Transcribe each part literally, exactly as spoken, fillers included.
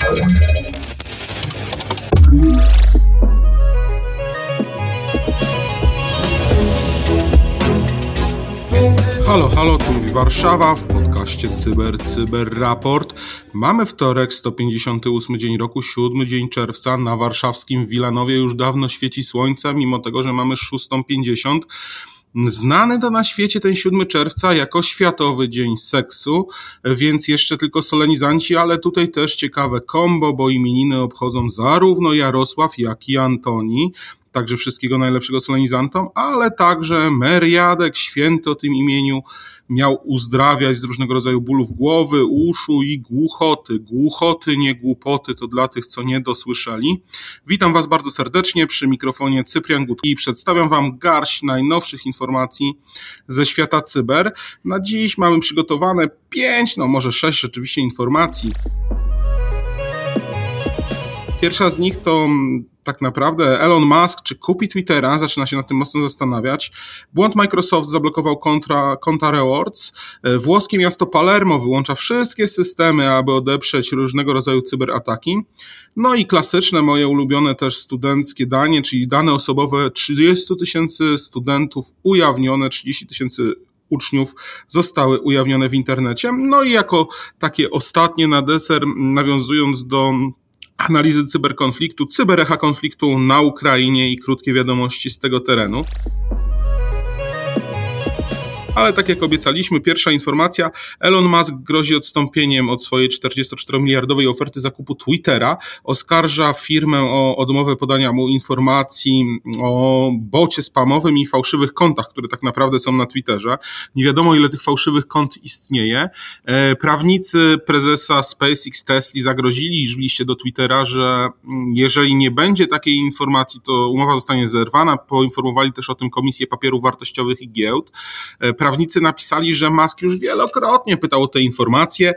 Halo, halo, tu mówi Warszawa w podcaście Cyber Cyber Raport. Mamy wtorek, sto pięćdziesiąty ósmy dzień roku, siódmy dzień czerwca. Na warszawskim Wilanowie już dawno świeci słońce, mimo tego, że mamy szóstą pięćdziesiąt. Znany to na świecie ten siódmego czerwca jako Światowy Dzień Seksu, więc jeszcze tylko solenizanci, ale tutaj też ciekawe kombo, bo imieniny obchodzą zarówno Jarosław, jak i Antoni. Także wszystkiego najlepszego solenizantom, ale także Meriadek, święty o tym imieniu, miał uzdrawiać z różnego rodzaju bólów głowy, uszu i głuchoty. Głuchoty, nie głupoty, to dla tych, co nie dosłyszeli. Witam Was bardzo serdecznie przy mikrofonie Cyprian Gutkowski i przedstawiam Wam garść najnowszych informacji ze świata cyber. Na dziś mamy przygotowane pięć, no może sześć rzeczywiście informacji. Pierwsza z nich to tak naprawdę Elon Musk, czy kupi Twittera, zaczyna się nad tym mocno zastanawiać. Błąd Microsoft zablokował kontra, konta Rewards. Włoskie miasto Palermo wyłącza wszystkie systemy, aby odeprzeć różnego rodzaju cyberataki. No i klasyczne, moje ulubione też studenckie danie, czyli dane osobowe trzydzieści tysięcy studentów ujawnione, trzydzieści tysięcy uczniów zostały ujawnione w internecie. No i jako takie ostatnie na deser, nawiązując do analizy cyberkonfliktu, cyberecha konfliktu na Ukrainie i krótkie wiadomości z tego terenu. Ale tak jak obiecaliśmy, pierwsza informacja. Elon Musk grozi odstąpieniem od swojej czterdziestoczteromiliardowej oferty zakupu Twittera. Oskarża firmę o odmowę podania mu informacji o bocie spamowym i fałszywych kontach, które tak naprawdę są na Twitterze. Nie wiadomo, ile tych fałszywych kont istnieje. Prawnicy prezesa SpaceX Tesli zagrozili w liście do Twittera, że jeżeli nie będzie takiej informacji, to umowa zostanie zerwana. Poinformowali też o tym Komisję Papierów Wartościowych i Giełd. Prawnicy napisali, że Musk już wielokrotnie pytał o te informacje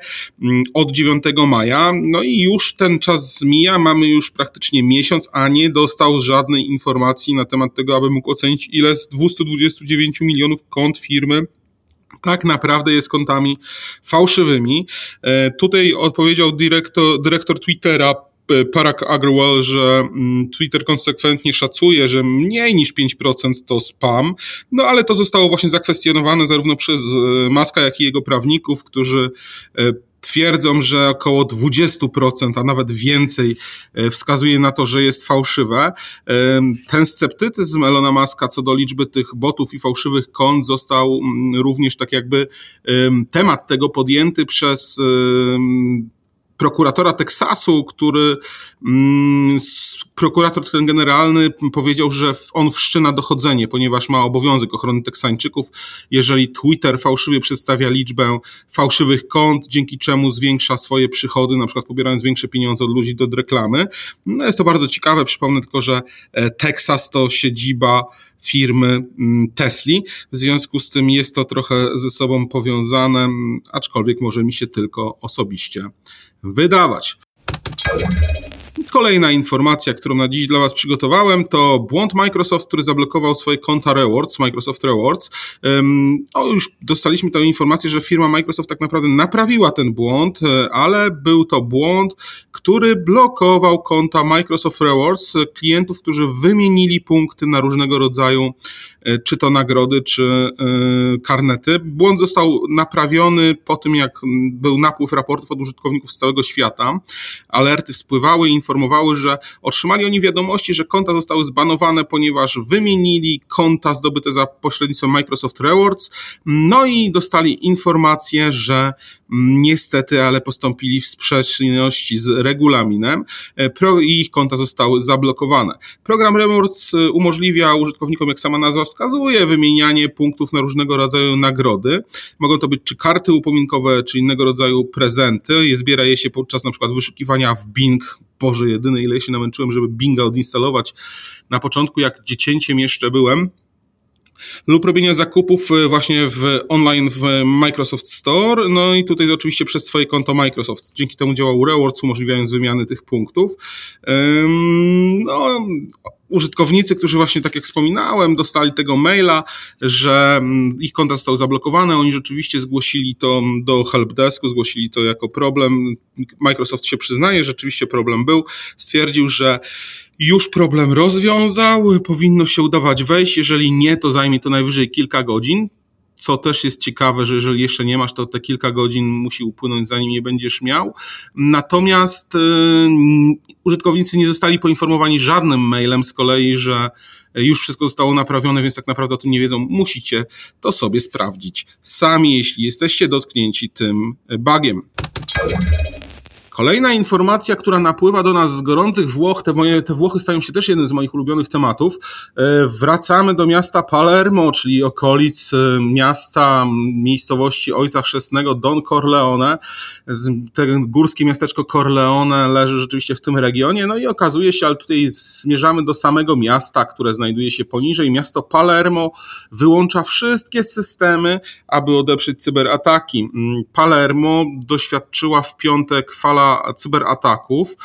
od dziewiątego maja, no i już ten czas zmija, mamy już praktycznie miesiąc, a nie dostał żadnej informacji na temat tego, aby mógł ocenić, ile z dwustu dwudziestu dziewięciu milionów kont firmy tak naprawdę jest kontami fałszywymi. Tutaj odpowiedział dyrektor, dyrektor Twittera Parag Agrawal, że Twitter konsekwentnie szacuje, że mniej niż pięć procent to spam, no ale to zostało właśnie zakwestionowane zarówno przez Muska, jak i jego prawników, którzy twierdzą, że około dwadzieścia procent, a nawet więcej wskazuje na to, że jest fałszywe. Ten sceptycyzm Elona Muska co do liczby tych botów i fałszywych kont został również tak jakby temat tego podjęty przez prokuratora Teksasu, który mm, prokurator ten generalny powiedział, że on wszczyna dochodzenie, ponieważ ma obowiązek ochrony Teksańczyków, jeżeli Twitter fałszywie przedstawia liczbę fałszywych kont, dzięki czemu zwiększa swoje przychody, na przykład pobierając większe pieniądze od ludzi do reklamy. No jest to bardzo ciekawe, przypomnę tylko, że Teksas to siedziba firmy Tesli, w związku z tym jest to trochę ze sobą powiązane, aczkolwiek może mi się tylko osobiście wydawać. Kolejna informacja, którą na dziś dla Was przygotowałem, to błąd Microsoft, który zablokował swoje konta Rewards, Microsoft Rewards. O, już dostaliśmy tę informację, że firma Microsoft tak naprawdę naprawiła ten błąd, ale był to błąd, który blokował konta Microsoft Rewards klientów, którzy wymienili punkty na różnego rodzaju, czy to nagrody, czy karnety. Błąd został naprawiony po tym, jak był napływ raportów od użytkowników z całego świata. Alerty spływały i informowały, że otrzymali oni wiadomości, że konta zostały zbanowane, ponieważ wymienili konta zdobyte za pośrednictwem Microsoft Rewards, no i dostali informację, że niestety, ale postąpili w sprzeczności z regulaminem i ich konta zostały zablokowane. Program Rewards umożliwia użytkownikom, jak sama nazwa wskazuje, wymienianie punktów na różnego rodzaju nagrody. Mogą to być czy karty upominkowe, czy innego rodzaju prezenty. Je zbiera je się podczas na przykład wyszukiwania w Bing. Boże, jedyny ile się namęczyłem, żeby Binga odinstalować na początku, jak dziecięciem jeszcze byłem, lub robienia zakupów właśnie w online w Microsoft Store, no i tutaj oczywiście przez swoje konto Microsoft. Dzięki temu działał Rewards, umożliwiając wymianę tych punktów. No, użytkownicy, którzy właśnie, tak jak wspominałem, dostali tego maila, że ich konta zostały zablokowane, oni rzeczywiście zgłosili to do helpdesku, zgłosili to jako problem. Microsoft się przyznaje, rzeczywiście problem był. Stwierdził, że już problem rozwiązał, powinno się udawać wejść, jeżeli nie, to zajmie to najwyżej kilka godzin. Co też jest ciekawe, że jeżeli jeszcze nie masz, to te kilka godzin musi upłynąć, zanim je będziesz miał. Natomiast yy, użytkownicy nie zostali poinformowani żadnym mailem z kolei, że już wszystko zostało naprawione, więc tak naprawdę o tym nie wiedzą. Musicie to sobie sprawdzić sami, jeśli jesteście dotknięci tym bugiem. Kolejna informacja, która napływa do nas z gorących Włoch, te, moje, te Włochy stają się też jednym z moich ulubionych tematów. Wracamy do miasta Palermo, czyli okolic miasta, miejscowości Ojca Chrzestnego Don Corleone. Ten górskie miasteczko Corleone leży rzeczywiście w tym regionie, no i okazuje się, ale tutaj zmierzamy do samego miasta, które znajduje się poniżej. Miasto Palermo wyłącza wszystkie systemy, aby odeprzeć cyberataki. Palermo doświadczyła w piątek fala cyberataków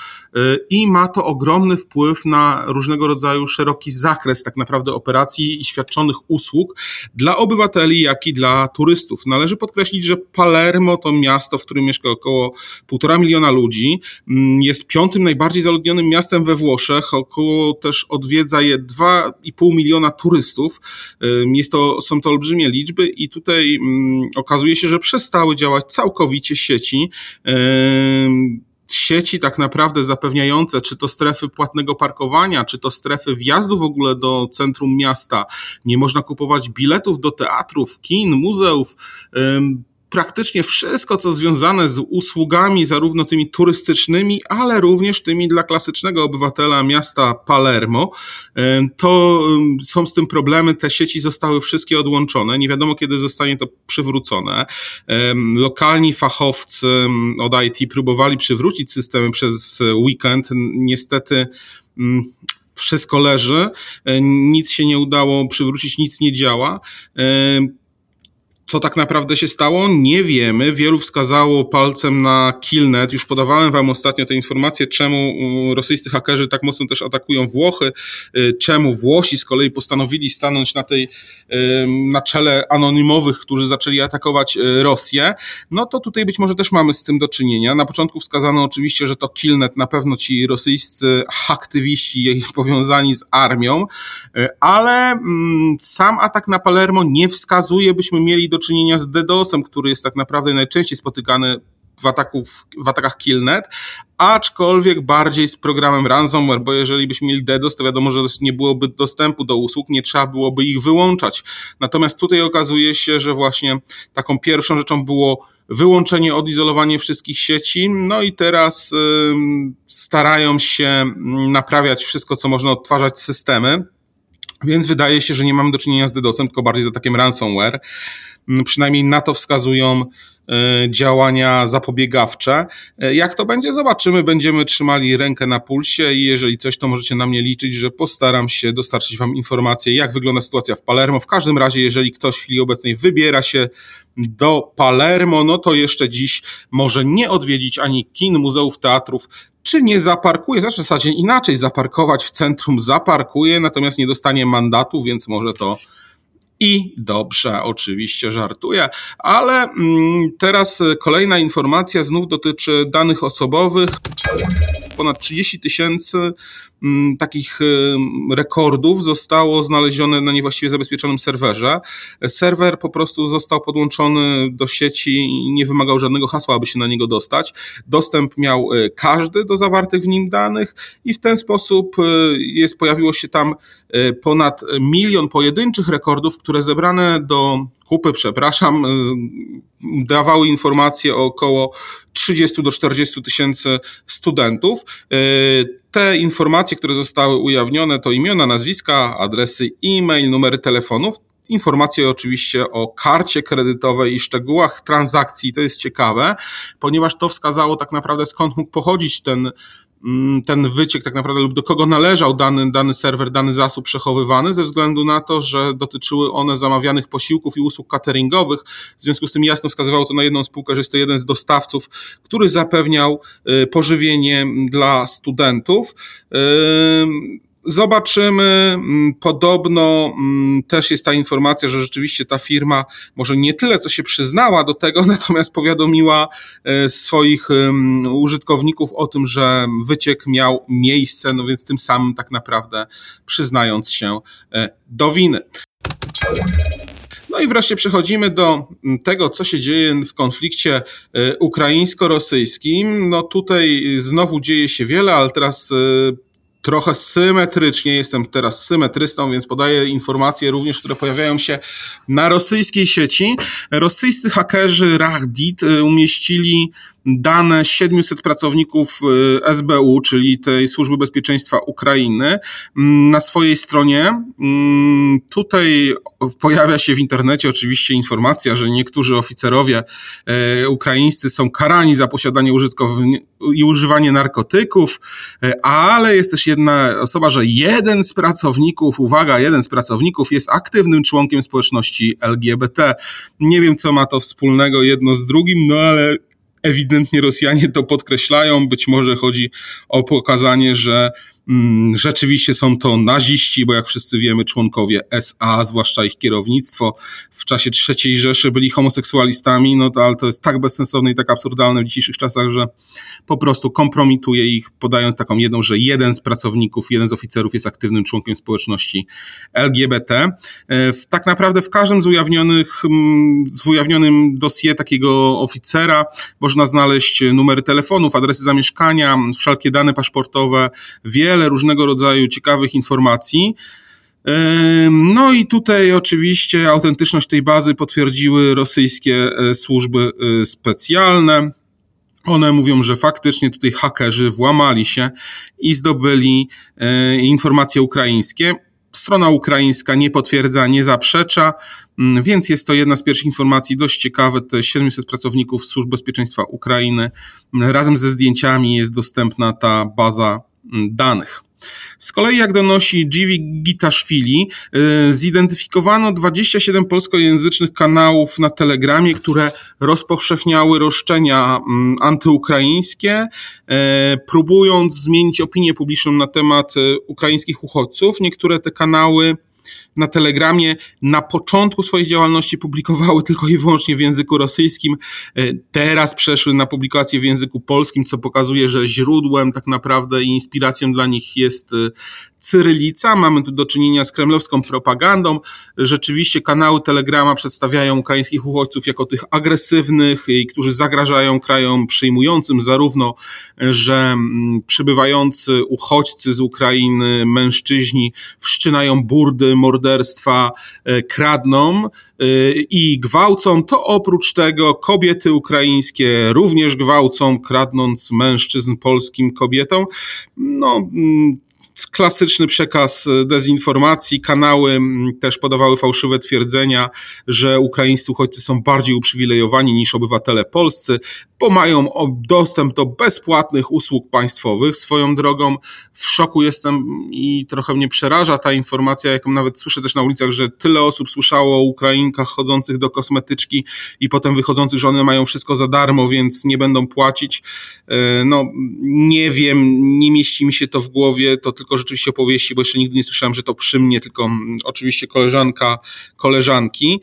i ma to ogromny wpływ na różnego rodzaju szeroki zakres tak naprawdę operacji i świadczonych usług dla obywateli, jak i dla turystów. Należy podkreślić, że Palermo to miasto, w którym mieszka około półtora miliona ludzi. Jest piątym najbardziej zaludnionym miastem we Włoszech. Około też odwiedza je dwa i pół miliona turystów. Jest to, są to olbrzymie liczby i tutaj okazuje się, że przestały działać całkowicie sieci Sieci tak naprawdę zapewniające, czy to strefy płatnego parkowania, czy to strefy wjazdu w ogóle do centrum miasta. Nie można kupować biletów do teatrów, kin, muzeów. Praktycznie wszystko, co związane z usługami, zarówno tymi turystycznymi, ale również tymi dla klasycznego obywatela miasta Palermo, to są z tym problemy. Te sieci zostały wszystkie odłączone. Nie wiadomo, kiedy zostanie to przywrócone. Lokalni fachowcy od I T próbowali przywrócić systemy przez weekend. Niestety wszystko leży. Nic się nie udało przywrócić, nic nie działa. Co tak naprawdę się stało? Nie wiemy. Wielu wskazało palcem na Killnet. Już podawałem wam ostatnio te informacje, czemu rosyjscy hakerzy tak mocno też atakują Włochy, czemu Włosi z kolei postanowili stanąć na tej, na czele anonimowych, którzy zaczęli atakować Rosję. No to tutaj być może też mamy z tym do czynienia. Na początku wskazano oczywiście, że to Killnet, na pewno ci rosyjscy aktywiści powiązani z armią, ale sam atak na Palermo nie wskazuje, byśmy mieli do do czynienia z DDoS-em, który jest tak naprawdę najczęściej spotykany w, ataków, w atakach Killnet, aczkolwiek bardziej z programem ransomware, bo jeżeli byśmy mieli DDoS, to wiadomo, że nie byłoby dostępu do usług, nie trzeba byłoby ich wyłączać. Natomiast tutaj okazuje się, że właśnie taką pierwszą rzeczą było wyłączenie, odizolowanie wszystkich sieci, no i teraz yy, starają się naprawiać wszystko, co można, odtwarzać systemy, więc wydaje się, że nie mamy do czynienia z DDoS-em, tylko bardziej z atakiem ransomware. Przynajmniej na to wskazują działania zapobiegawcze. Jak to będzie, zobaczymy. Będziemy trzymali rękę na pulsie i jeżeli coś, to możecie na mnie liczyć, że postaram się dostarczyć wam informacje, jak wygląda sytuacja w Palermo. W każdym razie, jeżeli ktoś w chwili obecnej wybiera się do Palermo, no to jeszcze dziś może nie odwiedzić ani kin, muzeów, teatrów, czy nie zaparkuje, znaczy w zasadzie inaczej, zaparkować w centrum zaparkuje, natomiast nie dostanie mandatu, więc może to i dobrze, oczywiście żartuję, ale teraz kolejna informacja znów dotyczy danych osobowych. Ponad trzydzieści tysięcy takich rekordów zostało znalezione na niewłaściwie zabezpieczonym serwerze. Serwer po prostu został podłączony do sieci i nie wymagał żadnego hasła, aby się na niego dostać. Dostęp miał każdy do zawartych w nim danych i w ten sposób jest, pojawiło się tam ponad milion pojedynczych rekordów, które zebrane do kupy, przepraszam, dawały informacje o około trzydzieści do czterdziestu tysięcy studentów. Te informacje, które zostały ujawnione, to imiona, nazwiska, adresy e-mail, numery telefonów, informacje oczywiście o karcie kredytowej i szczegółach transakcji. To jest ciekawe, ponieważ to wskazało tak naprawdę, skąd mógł pochodzić ten ten wyciek tak naprawdę lub do kogo należał dany, dany serwer, dany zasób przechowywany, ze względu na to, że dotyczyły one zamawianych posiłków i usług cateringowych. W związku z tym jasno wskazywało to na jedną spółkę, że jest to jeden z dostawców, który zapewniał pożywienie dla studentów. Zobaczymy. Podobno też jest ta informacja, że rzeczywiście ta firma może nie tyle co się przyznała do tego, natomiast powiadomiła swoich użytkowników o tym, że wyciek miał miejsce, no więc tym samym tak naprawdę przyznając się do winy. No i wreszcie przechodzimy do tego, co się dzieje w konflikcie ukraińsko-rosyjskim. No tutaj znowu dzieje się wiele, ale teraz trochę symetrycznie, jestem teraz symetrystą, więc podaję informacje również, które pojawiają się na rosyjskiej sieci. Rosyjscy hakerzy Rachdit umieścili dane siedmiuset pracowników S B U, czyli tej Służby Bezpieczeństwa Ukrainy, na swojej stronie. Tutaj pojawia się w internecie oczywiście informacja, że niektórzy oficerowie ukraińscy są karani za posiadanie użytkow- i używanie narkotyków, ale jest też jedna osoba, że jeden z pracowników, uwaga, jeden z pracowników jest aktywnym członkiem społeczności L G B T. Nie wiem, co ma to wspólnego jedno z drugim, no ale ewidentnie Rosjanie to podkreślają, być może chodzi o pokazanie, że mm, rzeczywiście są to naziści, bo jak wszyscy wiemy, członkowie S A, zwłaszcza ich kierownictwo w czasie trzeciej Rzeszy byli homoseksualistami, no to, ale to jest tak bezsensowne i tak absurdalne w dzisiejszych czasach, że po prostu kompromituje ich, podając taką jedną, że jeden z pracowników, jeden z oficerów jest aktywnym członkiem społeczności L G B T. W, tak naprawdę w każdym z ujawnionych, z ujawnionym dossier takiego oficera można znaleźć numery telefonów, adresy zamieszkania, wszelkie dane paszportowe, wiele różnego rodzaju ciekawych informacji. No i tutaj oczywiście autentyczność tej bazy potwierdziły rosyjskie służby specjalne. One mówią, że faktycznie tutaj hakerzy włamali się i zdobyli informacje ukraińskie. Strona ukraińska nie potwierdza, nie zaprzecza, więc jest to jedna z pierwszych informacji, dość ciekawe, te siedmiuset pracowników Służb Bezpieczeństwa Ukrainy. Razem ze zdjęciami jest dostępna ta baza danych. Z kolei, jak donosi G W Gitaszwili, zidentyfikowano dwadzieścia siedem polskojęzycznych kanałów na Telegramie, które rozpowszechniały roszczenia antyukraińskie, próbując zmienić opinię publiczną na temat ukraińskich uchodźców. Niektóre te kanały na Telegramie na początku swojej działalności publikowały tylko i wyłącznie w języku rosyjskim, teraz przeszły na publikację w języku polskim, co pokazuje, że źródłem tak naprawdę i inspiracją dla nich jest Cyrylica. Mamy tu do czynienia z kremlowską propagandą. Rzeczywiście kanały Telegrama przedstawiają ukraińskich uchodźców jako tych agresywnych, którzy zagrażają krajom przyjmującym, zarówno, że przybywający uchodźcy z Ukrainy, mężczyźni wszczynają burdy, morderstwa, kradną i gwałcą. To oprócz tego kobiety ukraińskie również gwałcą, kradnąc mężczyzn polskim kobietom. No, klasyczny przekaz dezinformacji. Kanały też podawały fałszywe twierdzenia, że ukraińscy uchodźcy są bardziej uprzywilejowani niż obywatele polscy, bo mają dostęp do bezpłatnych usług państwowych. Swoją drogą w szoku jestem i trochę mnie przeraża ta informacja, jaką nawet słyszę też na ulicach, że tyle osób słyszało o Ukrainkach chodzących do kosmetyczki i potem wychodzących, że one mają wszystko za darmo, więc nie będą płacić. No nie wiem, nie mieści mi się to w głowie, to tylko rzeczywiście opowieści, bo jeszcze nigdy nie słyszałem, że to przy mnie, tylko oczywiście koleżanka, koleżanki.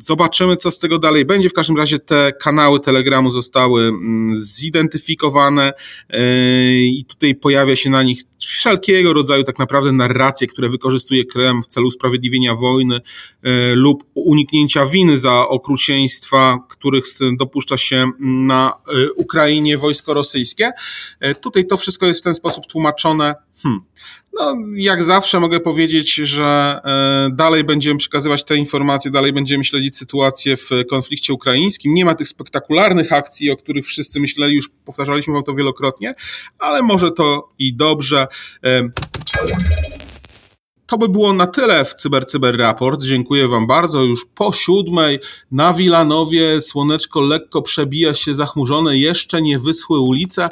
Zobaczymy, co z tego dalej będzie. W każdym razie te kanały Telegramu zostały zostały zidentyfikowane i tutaj pojawia się na nich wszelkiego rodzaju tak naprawdę narracje, które wykorzystuje Kreml w celu usprawiedliwienia wojny lub uniknięcia winy za okrucieństwa, których dopuszcza się na Ukrainie wojsko rosyjskie. Tutaj to wszystko jest w ten sposób tłumaczone. Hmm. No, jak zawsze mogę powiedzieć, że dalej będziemy przekazywać te informacje, dalej będziemy śledzić sytuację w konflikcie ukraińskim. Nie ma tych spektakularnych akcji, o których wszyscy myśleli, już powtarzaliśmy wam to wielokrotnie, ale może to i dobrze. To by było na tyle w Cyber Cyber Raport. Dziękuję wam bardzo. Już po siódmej na Wilanowie słoneczko lekko przebija się zachmurzone, jeszcze nie wyschły ulice,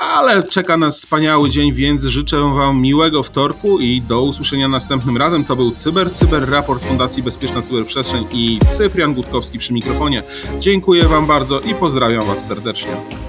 ale czeka nas wspaniały dzień, więc życzę wam miłego wtorku i do usłyszenia następnym razem. To był Cyber Cyber Raport Fundacji Bezpieczna Cyberprzestrzeń i Cyprian Gutkowski przy mikrofonie. Dziękuję wam bardzo i pozdrawiam was serdecznie.